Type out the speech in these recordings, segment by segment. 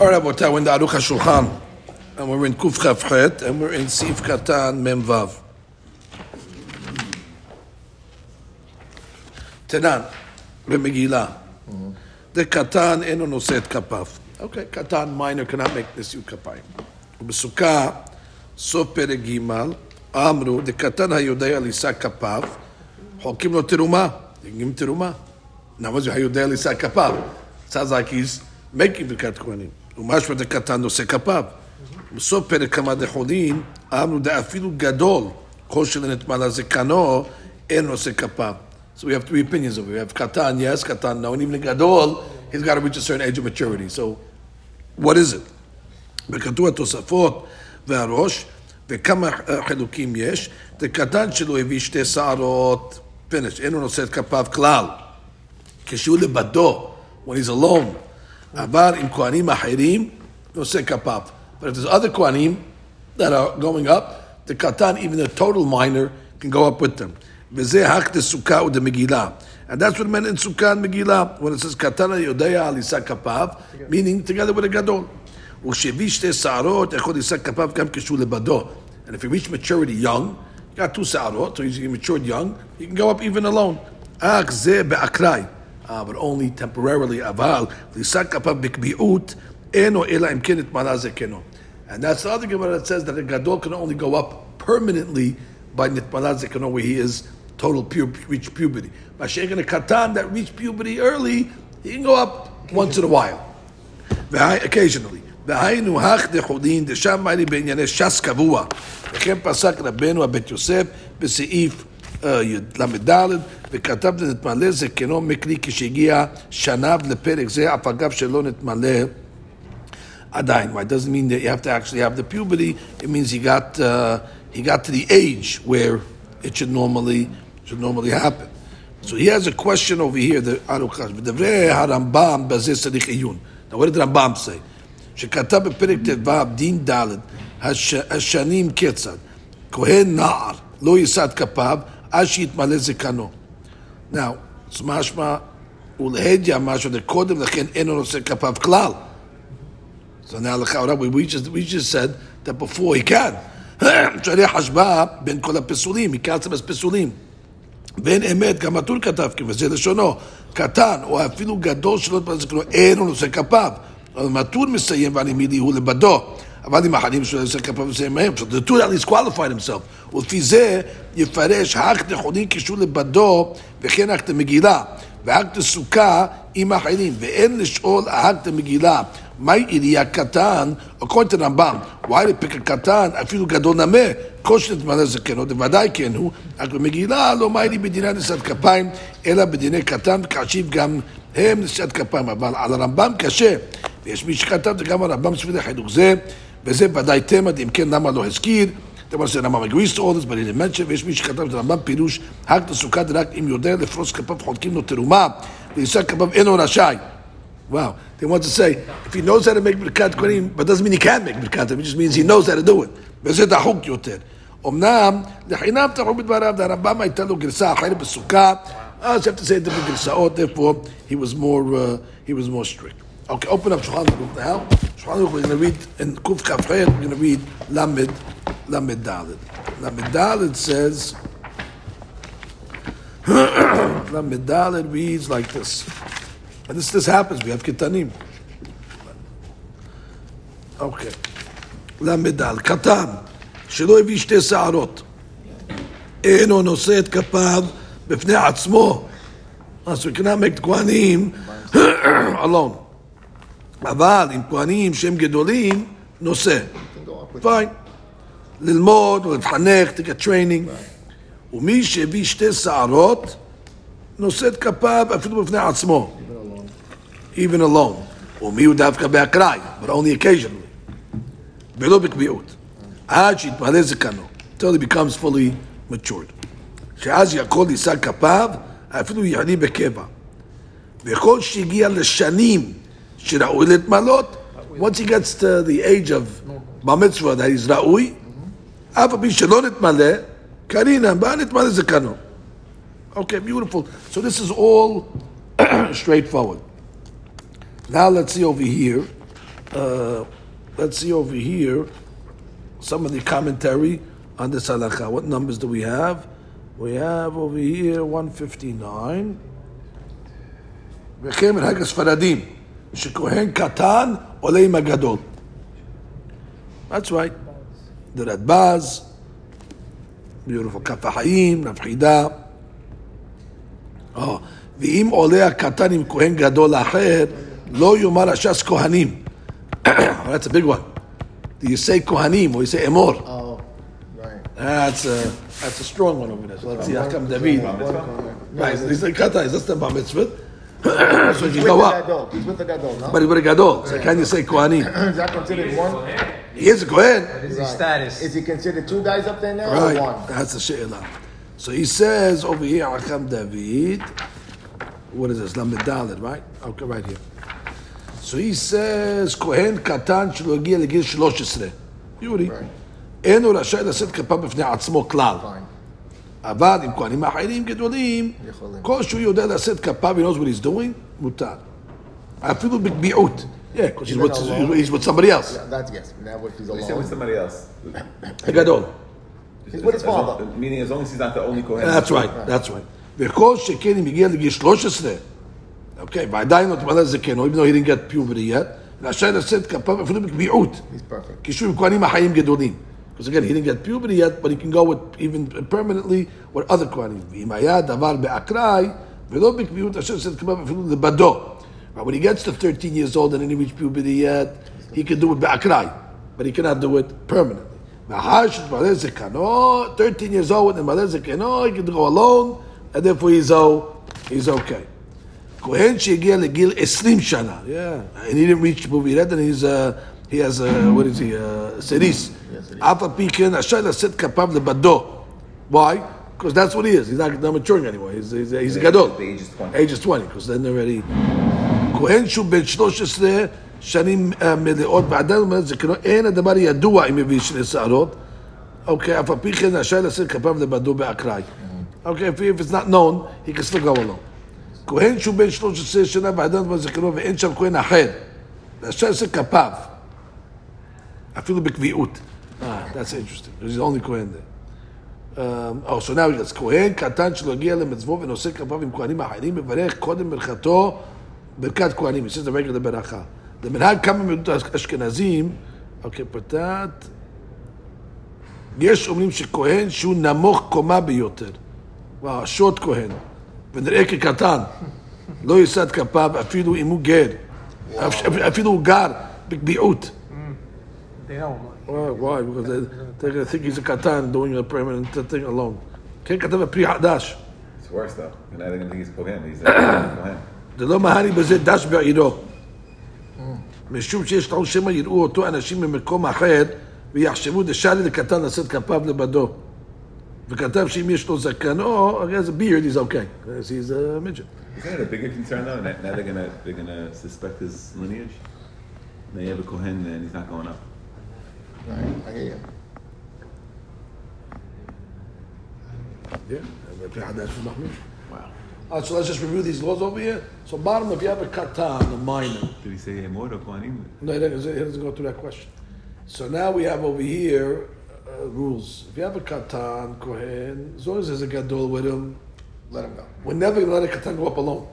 All right, we're in the Arukh HaShulchan, and we're in Kuf Chafchet, and we're in Sif Katan Mem Vav. Tenan, Megillah. The Katan eno noset kapav. Okay, Katan minor cannot make nesiyut kapayim. Ubesukah, sof perek gimal, amru, the Katan hayodei alisa kapav, hokim lo teruma, yigim teruma. Now, what's hayodei alisa kapav? Sounds like he's making birkat kohanim. Umash with the Katan noset kapav. Sof perek kamad chodin, amru da afilu gadol, koshel netmala zekano, eno noset kapav. So we have three opinions of it. We have Katan, yes, Katan, no. And even in Gadol, he's got to reach a certain age of maturity. So what is it? B'katu atosafot v'arosh v'kama chelukim yesh. The Katan shelo hevi shte sa'arot. Finished. Eno noseh kapav klal. Keshu lebado, when he's alone. Abar im kohanim achirim noseh kapav. But if there's other kohanim that are going up, the Katan, even the total minor, can go up with them. And that's what meant in Sukkah and Megillah when it says Katana Yodaya Alisa Kapav, meaning together with a Gadol. And if you reach maturity young, you got two Sa'arot, so you matured young, you can go up even alone. But only temporarily. And that's the other Gemara that says that a Gadol can only go up permanently by Nitmalat Zekano, where he is total reach puberty. By Sheikhan a Katan that reached puberty early, he can go up once in a while. Occasionally. It doesn't mean that you have to actually have the puberty. It means he got to the age where it should normally happen. So he has a question over here. The Arukh HaShulchan. Now, what did Rambam say? Shekatav beperek tevav din daled hashanim ketzad kohen na'ar lo yisad kapav ashit maleh zekano. Now, smashma ulhedya mashu the kodem lachen eno noseh kapav klal. So now, we just said that before he can. שערי חשבה בין כל הפסולים, עיקר צמס פסולים. בין אמת, גם התול כתב, וזה לשונו, קטן, או אפילו גדול שלא תפלס כלום, אין הוא נושא כפיו. המתול מסיים, ואני מילי, הוא לבדו. אבל עם החנים שלא נושא כפיו מסיים מהם. So the tool at least qualified himself. ולפי זה יפרש, האקט נכונים כשהוא לבדו, וכן האקט המגילה. והאקט הסוכה עם החנים. ואין לשאול האקט המגילה. My idea katan, according to Rambam, why they pick a katan? I feel gadol nameh. Koshet malazekeno, the vaday kenu. Akol megillah lo ma'iri b'dinah nisat kapayim, ela b'dinah katan kashiv gam hem nisat kapayim. But al Rambam kashe. Yesh mi shkatav the gam Rambam shvile chiduk ze, veze vaday tema dimken nama lo heskir. The one said Rambam agrees to all this, but he didn't mention. Yesh mi shkatav the Rambam pirush hak tasukad rak im yoder lefros kapav chodkim no teruma, lisat kapav eno rashai. Wow, they want to say, if he knows how to make Birkat Kohanim, but doesn't mean he can make Birkat, it just means he knows how to do it. Bezet ahuk yoter. Omnam, lechinam tahu b'dvarav, the Rambam ayta lo girsa acheret b'sukkah. So you have to say different girsaot, therefore he was more strict. Okay, open up Shulhan Arukh now. Shulhan Arukh, we're going to read, in Kuf Kafchet, we're going to read Lamed Daled. Lamed Daled says, Lamed Daled reads like this. And this happens. We have Kitanim. Okay. Lamedal Katan. Shelo hevi shte sa'arot. Eno noseh et kapav b'fnei atzmo. So we cannot make Kohanim alone. Aval im Kohanim shem gedolim noseh. Fine. Lilmod or l'tchanech, to get training. Umi shevi shte sa'arot noseh et kapav afilu b'fnei atzmo. Even alone. But only occasionally. Until he becomes fully matured. Once he gets to the age of Bar Mitzvah that he's Ra'ui, okay, beautiful. So this is all straightforward. Now let's see over here. Let's see over here some of the commentary on this halakha. What numbers do we have? We have over here 159. V'chem el hagas faradim shekohen katan olei magadol. That's right. The Redbaz, beautiful Kaf HaChaim, Rav Chida. Oh, v'im olei katan im kohen gadol acher lo yomar ashas kohanim. That's a big one. Do you say kohanim or you say emor? Oh, right. That's a strong one over there. So let's see. How come David? Right. He's like katan. Is that bar mitzvah? So you go up. He's with the gadol. No? But he's with a gadol. So can you say kohanim? Is that considered one? He is a kohen. What is his status? Is he considered two guys up there now, right, or one? That's the she'elah. So he says over here, Yaakov David. What is this? Lamed Dalet, right? Okay, right here. So he says, Kohen Katan shelo yagiya legil 13. Yuri. Eno rashai l'ashet kapah b'fnei atzmo klal. Avad im kohanim acharim gedolim. Kol shu yoda l'ashet kapah, he knows what he's doing. Mutar. Afilu b'kbi'ut. Yeah, because he's with somebody else. Yeah, that's yes. Now if he's alone. He's with somebody else. Gadol. He's with his father. Meaning as long as he's not the only kohen. That's right. That's right. V'kol shekenim yagiya legil 13. Okay, by dying not Malaz Zekeno, even though he didn't get puberty yet, Rashida said Kapab Philip Bi'ut. He's perfect. Kishu Kwanim Hayim Gedolim. Because again, he didn't get puberty yet, but he can go with even permanently with other Kwanim. Vimaya Davar Be'akrai, Velobik Bi'ut, Rashida said Kapab Philip the Bado. But when he gets to 13 years old and he didn't reach puberty yet, he can do it Be'akrai, but he cannot do it permanently. Maharsha Malaz Zekano, 13 years old and Malaz Zekeno, he can go alone, and therefore he's okay. Kohen shegiya legil 20 shana. Yeah, and he didn't reach movie yet, and he has a what is he? Seris. Alpha Pekin Ashai Laset Kapav LeBado. Why? Because that's what he is. He's not maturing anymore. He's a gadol. The age is 20. Because then already. Kohen shu ben 13 shanim meleot ba'adam u'melazekeno en adamar yadua imivi shnei sarot. Okay, Alpha Pekin Ashai Laset Kapav LeBado be'akrai. Okay, if it's not known, he can still go along. Kohen shu ben 13 shana ba'adam u'melazekeno ve'en sham kohen acher. Ashai Laset Kapav. Afilu b'kvi'ut. That's interesting. He's the only kohen there. So now he gets kohen katan shelo yagiya lemitzvah ve'noseh kapav im kohanim acharim mevarech kodem berchato berkat kohanim. He says the regular beracha. The minhag kama midut Ashkenazim. Okay, but that yesh omrim shekohen shu namoch koma biyoter. Wow, short kohen. ונראה כקטן, לא יסד כפיו, אפילו אם הוא גר, אפילו הוא גר בקביעות. Why? Because they think he's a קטן doing a permanent thing alone. כן, כתב הפרי חדש. It's worse though, and I didn't think he's Kohen, he's a Kohen. זה לא מהני בזה דש בעירו. משום שיש לו שמא יראו אותו אנשים ממקום אחר, ויחשבו דשאלי לקטן לשאת כפיו לבדו. וכתב שאם יש לו זקנו, he has a beard, he's okay. He's a midget. Isn't it a bigger concern though? Now they're gonna suspect his lineage. They have a kohen and he's not going up. Right, I hear you. Wow. So let's just review these laws over here. So bottom, if you have a katan, a minor. Did he say emor or kohanim? No, he doesn't go through that question. So now we have over here. Rules. If you have a katan, kohen, as long as there's a gadol with him, let him go. We're never going to let a katan go up alone.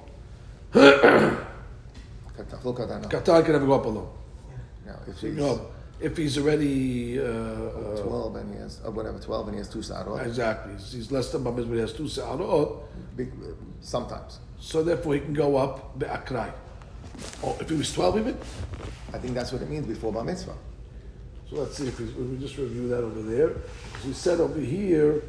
Katan can never go up alone. No, if he's already 12 and he has 12 and he has two sa'arot. Exactly. He's less than Babis, but he has two sa'arot. Sometimes. So therefore he can go up be'akrai. Oh, if he was 12 even? I think that's what it means before bar mitzvah. So let's see if we just review that over there. As we said over here,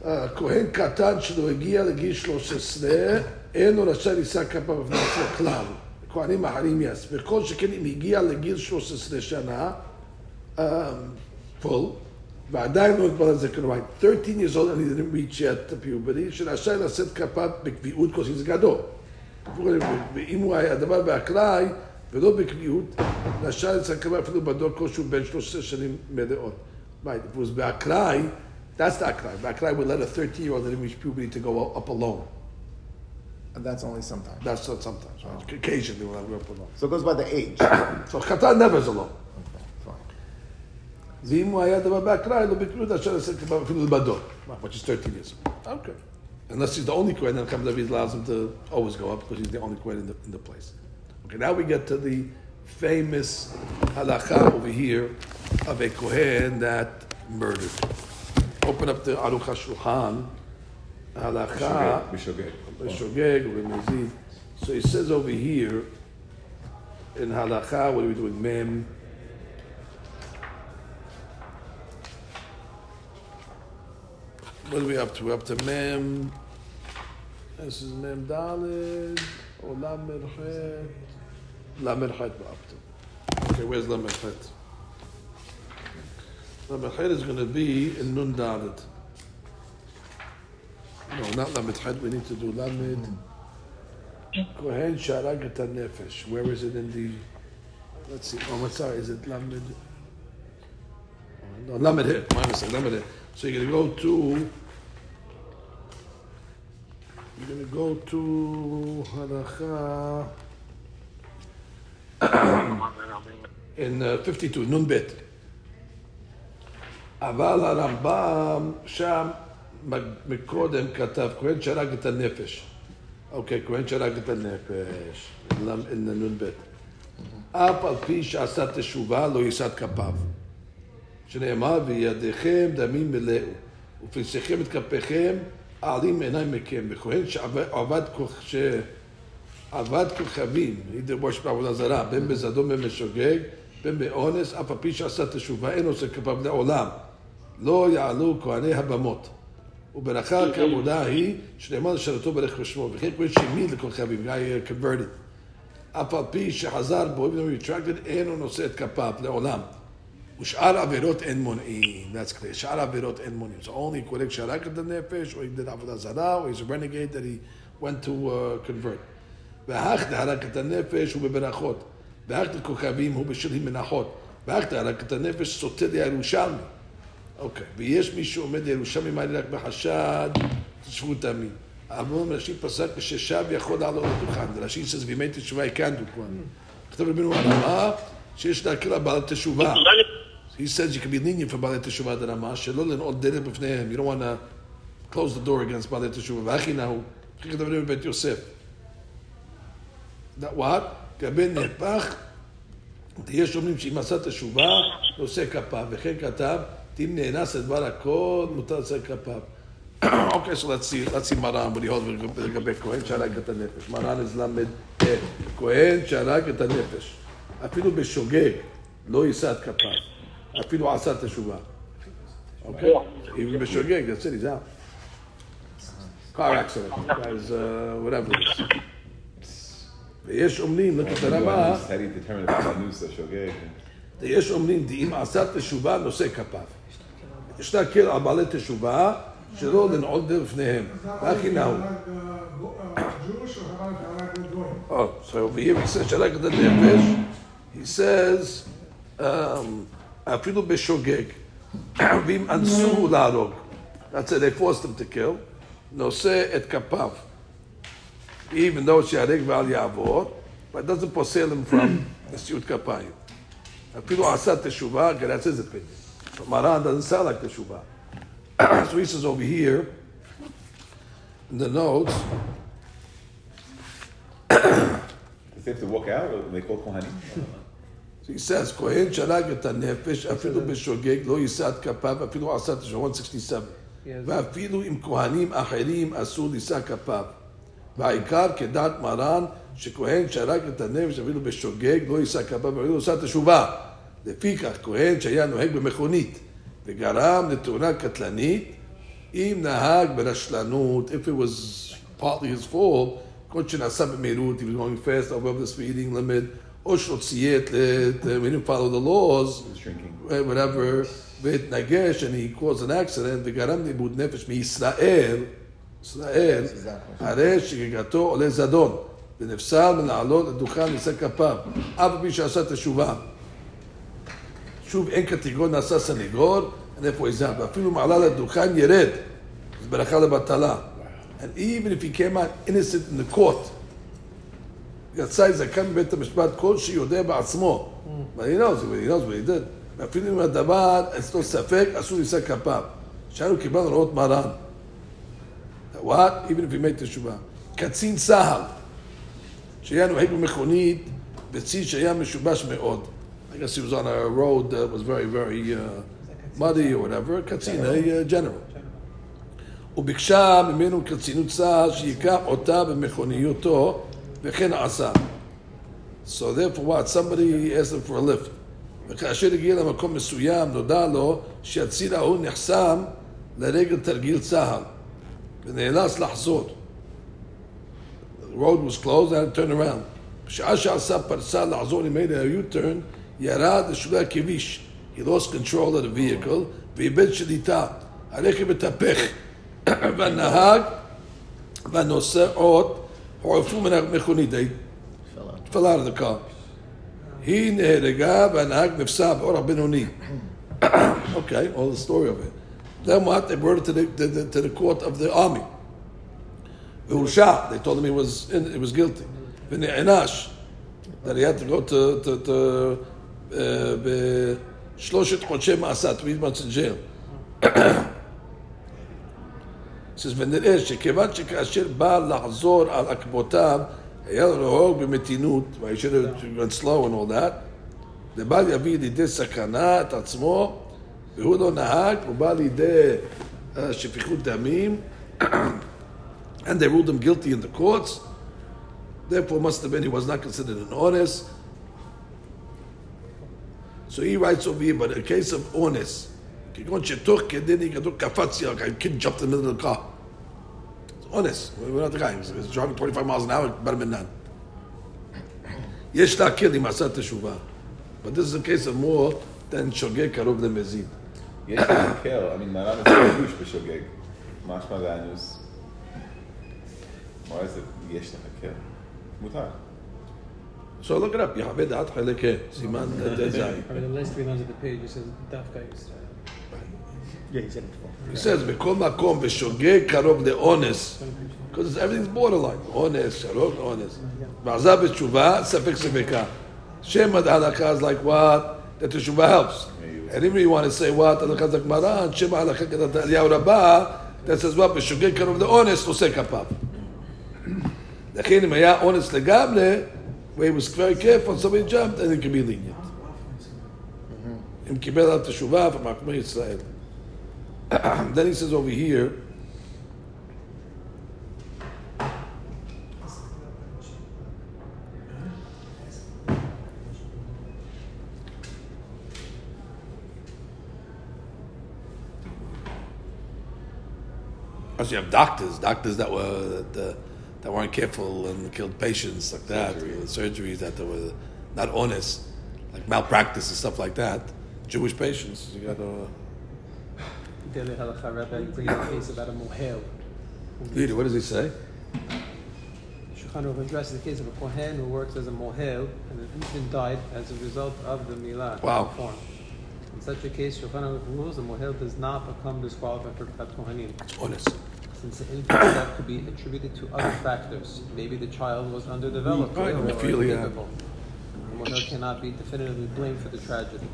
Kohen Katan shelo yagiya legil 13 eno rasha l'isa kapav v'naseh klal kohanim acharim yes v'kol sheken im yagiya legil 13 shana full v'adayin lo yitbalaz zekeno 13 years old and he didn't reach yet the puberty sh'rasha l'aseh kapav b'kvi'ut because he's gadol v'im hu hadavar b'akrai ולא בקביעות, נשאר לצקבה אפילו בדור כלשהו בין 13 שנים מלאות. Right, it was באקראי, that's the אקראי. באקראי would let a 13-year-old that didn't reach puberty to go up alone. And that's only sometimes. That's not sometimes, right? Oh. Occasionally when we're put on. So it goes by the age. So Khatan never is alone. Okay, fine. Which is 13 years ago. Okay. Unless he's the only Kohen, then Chaim David allows him to always go up because he's the only Kohen in the place. Okay, now we get to the famous halakha over here of a Kohen that murdered. Open up the Arukh HaShulchan. Halakha. B'shogeg. So he says over here in halakha, what are we doing? Mem. What are we up to? We're up to Mem. This is Mem Daled. Or Lamerchet. Lamerchet we're up to. Okay, where's Lamerchet? Lamerchet is going to be in Nun Daled. No, not Lamed Chet. We need to do Lamed. Kohen Sharag et Nefesh. Where is it in the? Let's see. Oh, sorry. Is it Lamed? No, Lamed here. Minus it. Lamed here. So you're gonna go to. Halakha in 52 Nun Bet. Aval Rambam Sham. מקודם כתב, כהן שרג את הנפש. אוקיי, כהן שרג את הנפש. נ"ב. אף על פי שעשה תשובה לא יישא את כפיו. שנאמר, וידיכם דמים מלאו, ופלשיכם את כפיכם, אעלים עיניים מכם. וכהן שעבד כוכבים, ידרוש בעבודה זרה, בין בזדון בין בשוגג, בין באונס, אף על פי שעשה תשובה, אין עושה כפיו לעולם. לא יעלו כהני הבמות. Uberachah kamudah he shneimad shalatu berech b'shmo. V'chein kohen shemid lekolchavim. Guy converted. Afal pi shehazar bo even though he retracted eno noset kapav leolam. Ushar averot en monim. That's clear. Shar averot en monim. So only korek sharakat the nefesh, or he did avodah zarah, or he's a renegade that he went to convert. V'hach deharakat the nefesh hu beberachot. V'hach lekolchavim hu b'shilhi menachot. V'hach deharakat the nefesh soter Yerushalmi. Okay. ויש מי שעומד ירושלמי מעלי רק בחשד, תשבו תמיד. האמון ראשי פסק כששב יכול לעלות לדוכן. ראשי says, ואם אין תשובה, he can't do one. כתב רבינו הרמה, שיש להקל על בעלת תשובה. He says, you can be lenient for בעלת תשובה עד הרמה, שלא לנעוד דלת בפניהם. You don't want to close the door against בעלת תשובה. והכי נהו, וכי כתב רבינו בבית יוסף. That what? גבי נהפך, יש אומרים שאם עשה תשובה, נושא כפיו, וכן כתב, okay, so let's see Maran, but he holds with Kohen Sharag et Nefesh. Maran is Lamed Ed. Kohen Sharag et Nefesh. Afilu b'shogeg lo yisat kapav. Afilu asat teshuva. Okay, even b'shogeg, that's it. He's out. Car accident, guys, whatever it is. Ve'yesh omnim, look at the Rama. How do you determine if it's a news of shogeg? יש אומנים דעים עשה תשובה נושא כפיו. יש להכיר על בעלי תשובה שלא לנעוד בפניהם. ואחי נאו. Oh, so over here he says, שרק את הנפש, he says, אפילו בשוגג, ואם אנסו להרוג, that's it, they forced him to kill, נושא את כפיו. Even though שיהרג ועל יעבור, but doesn't פוסל him from נשיאות כפיים. Afilu asat teshuva, that's his opinion. But Maran doesn't sound like teshuva. So he says over here, in the notes. Does he have to walk out or they call Kohanim? He says, Kohen sharag et hanefesh, afilu b'shogeg, lo yisat kapav, afilu asat teshuva, 167. V'afilu im Kohanim acherim asur yisat kapav. V'aikar kedat Maran, שכהן שרק את הנפש אפילו בשוגג, לא יישא כפיו, אפילו עושה תשובה. לפיכך, כהן שהיה נוהג במכונית וגרם לתאונה קטלנית, אם נהג ברשלנות, if it was partly his fault, כל שנסע במהירות, he was going fast, above the speeding limit, או שלא ציית, we didn't follow the laws, whatever, והתנגש, and he caused an accident, וגרם לאיבוד נפש מישראל, ישראל, הרי שגגתו עולה זדון. ונפסל מנעלות לדוכן ניסה כפיו, אף מי שעשה תשובה. שוב, אין קטגור נעשה סניגור, אין איפה איזה, ואפילו מעלה לדוכן ירד, זה ברכה לבטלה. And even if he came out innocent in the court, but he knows what he did. What? Even if he made teshuvah. Katzin Sahal. I guess he was on a road that was very, very muddy or whatever. Katzin, general. וביקשה ממנו קצינות צה"ל שיקח אותה במכוניותו וכן עשה. So therefore what? Somebody asked him for a lift. וכאשר הגיע למקום מסוים נודע לו שהציר ההוא נחסם לרגל תרגיל צה"ל ונאלץ לחזור. The road was closed and turned around. בשעה שעשה פרצה לחזור, he made a U-turn, ירד לשולי הכביש. He lost control of the vehicle ואיבד שליטה. הרכב התהפך. והנהג והנוסעות הועפו מן המכונית, fell out of the car. היא נהרגה והנהג נפצע באורח בינוני. Okay, all the story of it. Then what? They brought it to the court of the army. והורשע. They told him he was guilty. ונענש, that he had to go to 3 חודשי מאסר, 3 months in jail. says ונראה שכיוון שכאשר בא לחזור על עקבותיו היה לנהוג במתינות והישאר slow and all that, ובא להביא לידי סכנה את עצמו והוא לא נהג, הוא בא לידי שפיכות דמים and they ruled him guilty in the courts, therefore must have been he was not considered an honest. So he writes over here, but a case of honest, כגון שתוך כדי נהיגתו קפץ, a kid jumped in the middle of the car. It's honest. We're not the guy. He's driving 25 miles an hour, בר מינן. יש להכיר עם עשה תשובה. But this is a case of more than שוגג קרוב למזיד. יש להכיר, I mean, מרן is huge בשוגג. משמע ואנוס. Why is it יש להכיר? מותר. So look it up. יחווה דעת חלקה. סימן דזי. The last 3 lines of the page, it says, דווקא ישראל. Yeah, he said it before. He says, "B'kol makom v'shogeg karov le'ones," because everything's borderline. Honest, karov, honest. Ba'azah b'teshuvah, safek safeka. Shem ad halakha is like what? That teshuvah helps. And even you want to say what? Halakha is like Maran. Shem ad halakha that Eliyahu Rabba that says what? V'shogeg karov le'ones oseh kapav. Lechein im haya honest legamle, where he was very careful, somebody jumped, and it could be lenient. Im kibel al teshuvah from Hakmei Israel. Then he says over here, as you have doctors that weren't careful and killed patients like that, surgeries that they were not honest, like malpractice and stuff like that. Jewish patients, you got to. Daily Halakha Rabbi, you bring a case about a mohel. Leader, what does he say? Shulhan Arukh addresses the case of a kohen who works as a mohel and an infant died as a result of the milah. Wow. In such a case, Shulhan Arukh rules the mohel does not become disqualified for Birkat Kohanim. That's honest. Since the infant death could be attributed to other factors, maybe the child was underdeveloped or incapable. The mohel cannot be definitively blamed for the tragedy.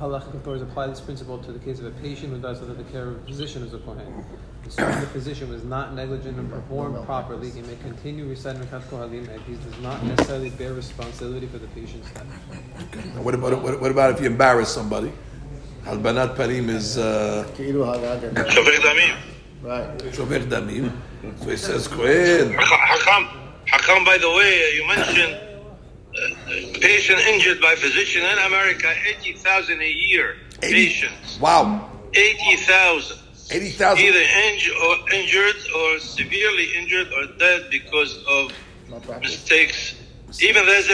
Halakhic authorities apply this principle to the case of a patient who dies under the care of a physician as a kohen. Assuming the physician was not negligent and performed properly, he may continue reciting Birkat Kohanim, and he does not necessarily bear responsibility for the patient's death. Okay. Now what about if you embarrass somebody? Halbanat parim is shover damim. Right. Shover damim. So he says kohen. Hakam, by the way, you mentioned. Patient injured by physician in America, 80,000 a year. 80? Patients. Wow. 80,000. 80,000. Either injured or severely injured or dead because of mistakes. Even there's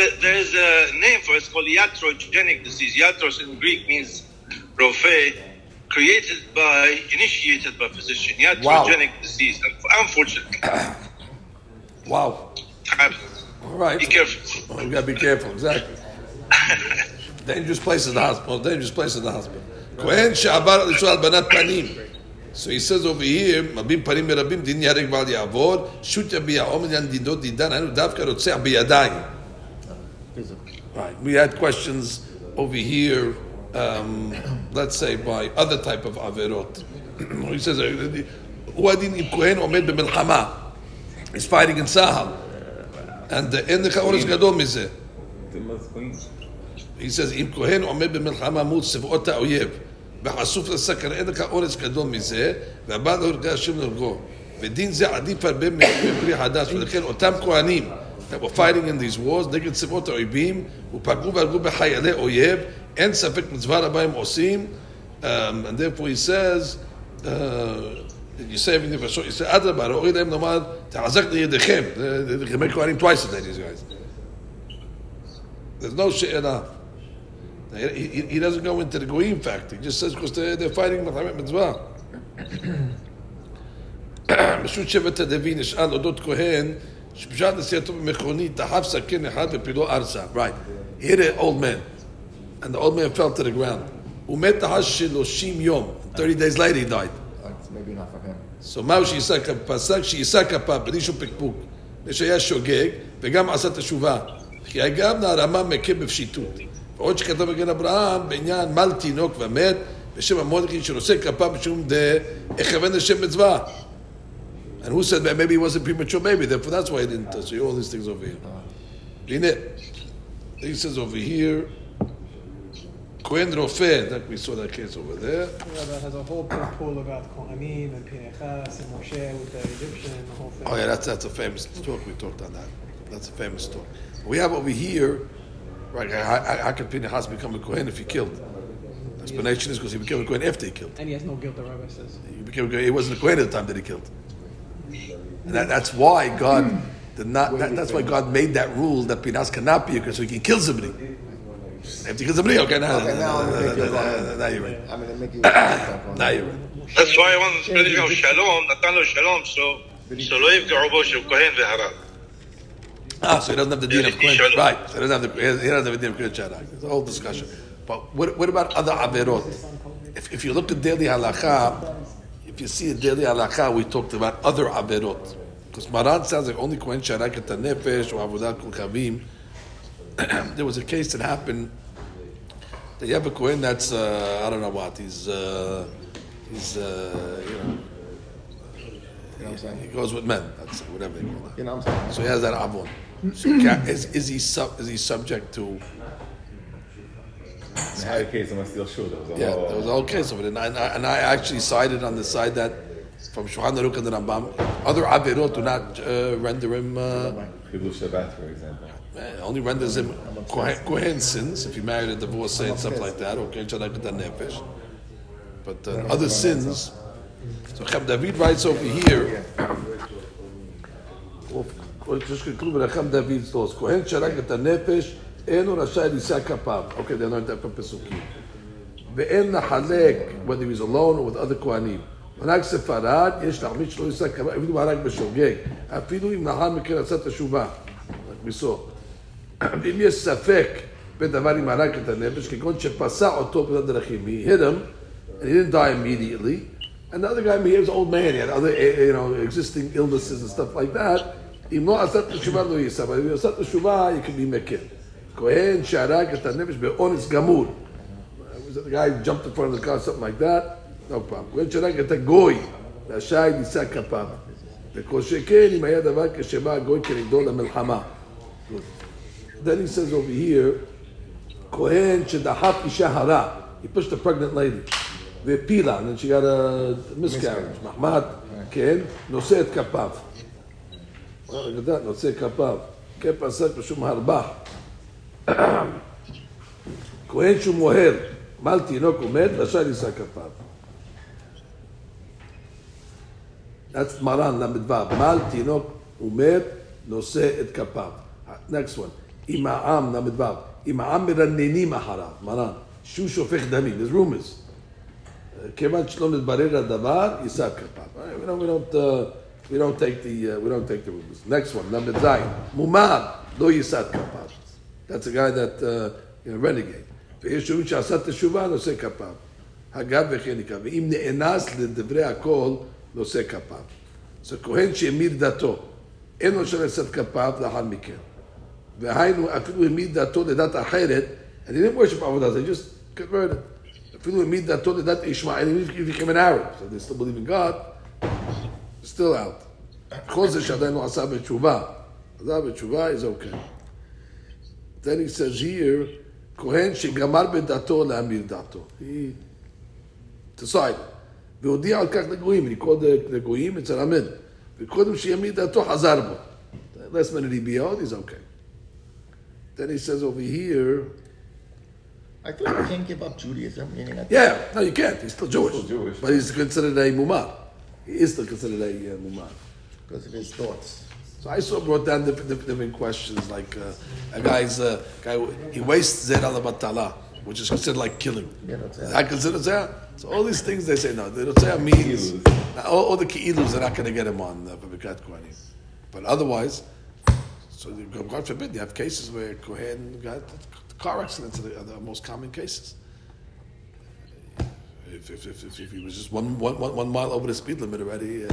a name for it. It's called iatrogenic disease. Iatros in Greek means rofe, initiated by physician. Iatrogenic disease, unfortunately. Wow. All right. Be careful. Well, you got to be careful, exactly. Dangerous place in the hospital. Kohen she'abar al banat panim. So he says over here, Mabim Parim Merabim Din Yarek Val Yavor, Shutya Biyahom Yan Didot Didan, Anu Davka Rotseh Biyadayim. Right, we had questions over here, let's say by other type of averot. He says, he's fighting in Sahel. And the end of Chaoros Gadol is he says, Im Kohen Omed B'Milchama Mut Sev'ot Ha'oyev B'Hasuf L'Sakar End of Chaoros Gadol Mizeh V'Abad Horga Hashem Nergo V'Din Zeh Adif Arbe Me'Pri Hadash V'Lechen Otam Kohanim that were fighting in these wars, Neged Sev'ot Ha'oyebim U'Pagu V'Argu B'Hayale Oyev En Safek Mitzvah Rabayim Osim. And therefore he says, you say everything for sure. You say Adrabar Oilem Nomad Ta'azak Yedechem. They make Kohanim twice a day, these guys. There's no she'era. He doesn't go into the goyim fact. He just says because they're fighting Muhammad Mitzvah. Meshut Shevet Hadevi Nish'al Odot Kohen Shepshat Nesiyatov Mechoni Tahaf Saken Echad Vepilo Arsa. Right. He hit an old man. And the old man fell to the ground. Umet Tahash Shiloshim Yom. 30 days later he died. That's maybe not for him. So Mao Sheyisaka Pasak Sheyisaka Pa B'nishu Pekpuk Neshaya Shogeg Vegam Asat Teshuvah כי אגב נערמה מכה בפשיטות. ועוד שכתב הגן אברהם בעניין מל תינוק ומת בשם המודקין שנושא כפיו בשום דה הכוון לשם מצווה. And who said that maybe he wasn't premature baby, therefore that's why he didn't touch all these things over here. הנה, he says over here, Kohen Rofe, that we saw that case over there. Yeah, that has a whole pool about Kohanim and Pinchas and Moshe with the Egyptian and the whole thing. Oh yeah, that's a famous talk, we talked on that. That's a famous talk. We have over here, right? How could Pinchas become a Kohen if he killed? The explanation is because he became a Kohen after he killed. And he has no guilt, the rabbi says. He wasn't a Kohen at the time that he killed. And that's why God did not. That's why God made that rule that Pinchas cannot be a Kohen, so he can kill somebody. If he kills somebody, okay, now you're right. I mean, making now you're right. That's why I want to speak of Shalom, Nathan Shalom, so lo yifga'u bo shel Kohen veHaran. So he doesn't have the din of Kohen. Right. So he doesn't have the din of Kohen Sharak. It's a whole discussion. But what about other averot? If you look at daily halakha, if you see a daily halakha, we talked about other averot. Because Maran sounds like only Kohen Sharak et hanefesh or avodat kol kavim. There was a case that happened. That you have a Kohen that's I don't know what. He's you know. You know what I'm saying? He goes with men. That's whatever they call that. You know what I'm saying? So he has that avon. So is he subject to? I had a case. I must still shoot. There was a whole case of it, and I actually sided on the side that from Shulhan Arukh and the Rambam, other averot do not render him. Chilul Shabbat, for example. Only renders him Kohen sins if he married a divorcee and stuff like that. Okay, but other sins. So Rav David writes over here. Just conclude with Rav David's thoughts. Kohen sharak et hanefesh, eno rashai lisah kapav. Okay, they learned that from Pesukim. Ve'en nahalek, whether he's alone or with other Kohanim. Harak sefarad, yesh la'amid shelo lisah kapav. Afilu harak b'shogeg. Afilu im nahal meker asat teshuvah. Like we saw. Im yesh safek b'davar im harak et hanefesh, kegon shepasa oto b'nad drachim. He hit him, and he didn't die immediately. And the other guy, he was an old man. He had other, existing illnesses and stuff like that. If not asat teshuvah lo yisa, but if you asat teshuvah, you can be mekid. Kohen sharak et hanefesh be'onetz gamur. The guy jumped in front of the car, something like that. No problem. Kohen sharak et hagoy rashai lisah kapav. Because sheken im haya davar kesheba hagoy kenegdo lamilchama. Then he says over here, kohen shedahaf isha hara. He pushed a pregnant lady. Vepila, and then she got a miscarriage. Mahmad, Ken, Noset Kapav. Look at that, Noset Kapav. Kepasak Bashum Harbah. Kohen Shum Moher, Malti Nok Umed, Rashad Yisa Kapav. That's Maran Lamidva. Malti Nok Umed, Noset Kapav. Next one. Ima'am Lamidva. Ima'am Miranini Maharav. Maran. Shu Shofech Damim. There's rumors. Kevan shlom etbarer hadavar yisa kapav. We don't take the rumors. Next one, number 9. Mumad lo yisa kapav. That's a guy that renegade. Ve'yeshuv shasat teshuvah lo se kapav. So כהן שהמיר דתו, אין לו לשאת כפיו לאחר מכן. והיינו, אפילו המיר דתו לדת אחרת, and he didn't worship Avodah, they just converted. אפילו המיר דתו לדת ישמעאל, he became an Arab, so they still believe in God, still out. בכל זה שעדיין לא עשה בתשובה, עשה בתשובה is okay. Then he says here, כהן שגמר בדתו להמיר דתו. He decided. והודיע על כך לגויים, לקרוא לגויים אצל אמן. וקודם שימיד דתו חזר בו. Less than ריביות, he's okay. Then he says over here... I thought you can't give up Judaism. Yeah, no you can't, he's still Jewish. He's still Jewish. But he's considered a mumar. He is still considered a mumar. Because of his thoughts. So I saw brought down different questions, like a guy, he wastes zera la batala, which is considered like killing. I consider zera. So all these things they say, no, the Rotzea means, all the Ki'ilus are not going to get him on Birkat Kohanim. But otherwise, so God forbid, you have cases where Kohen got car accidents are the most common cases. If he was just one mile over the speed limit already,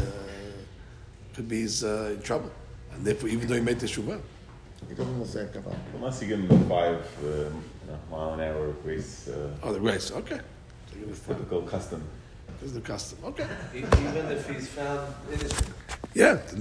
could be he's in trouble. And therefore, even though he made the Shuvah. Unless you give him a 5 mile an hour grace. The grace, okay. It's typical custom. It's the custom, okay. Even if he's found innocent. Yeah.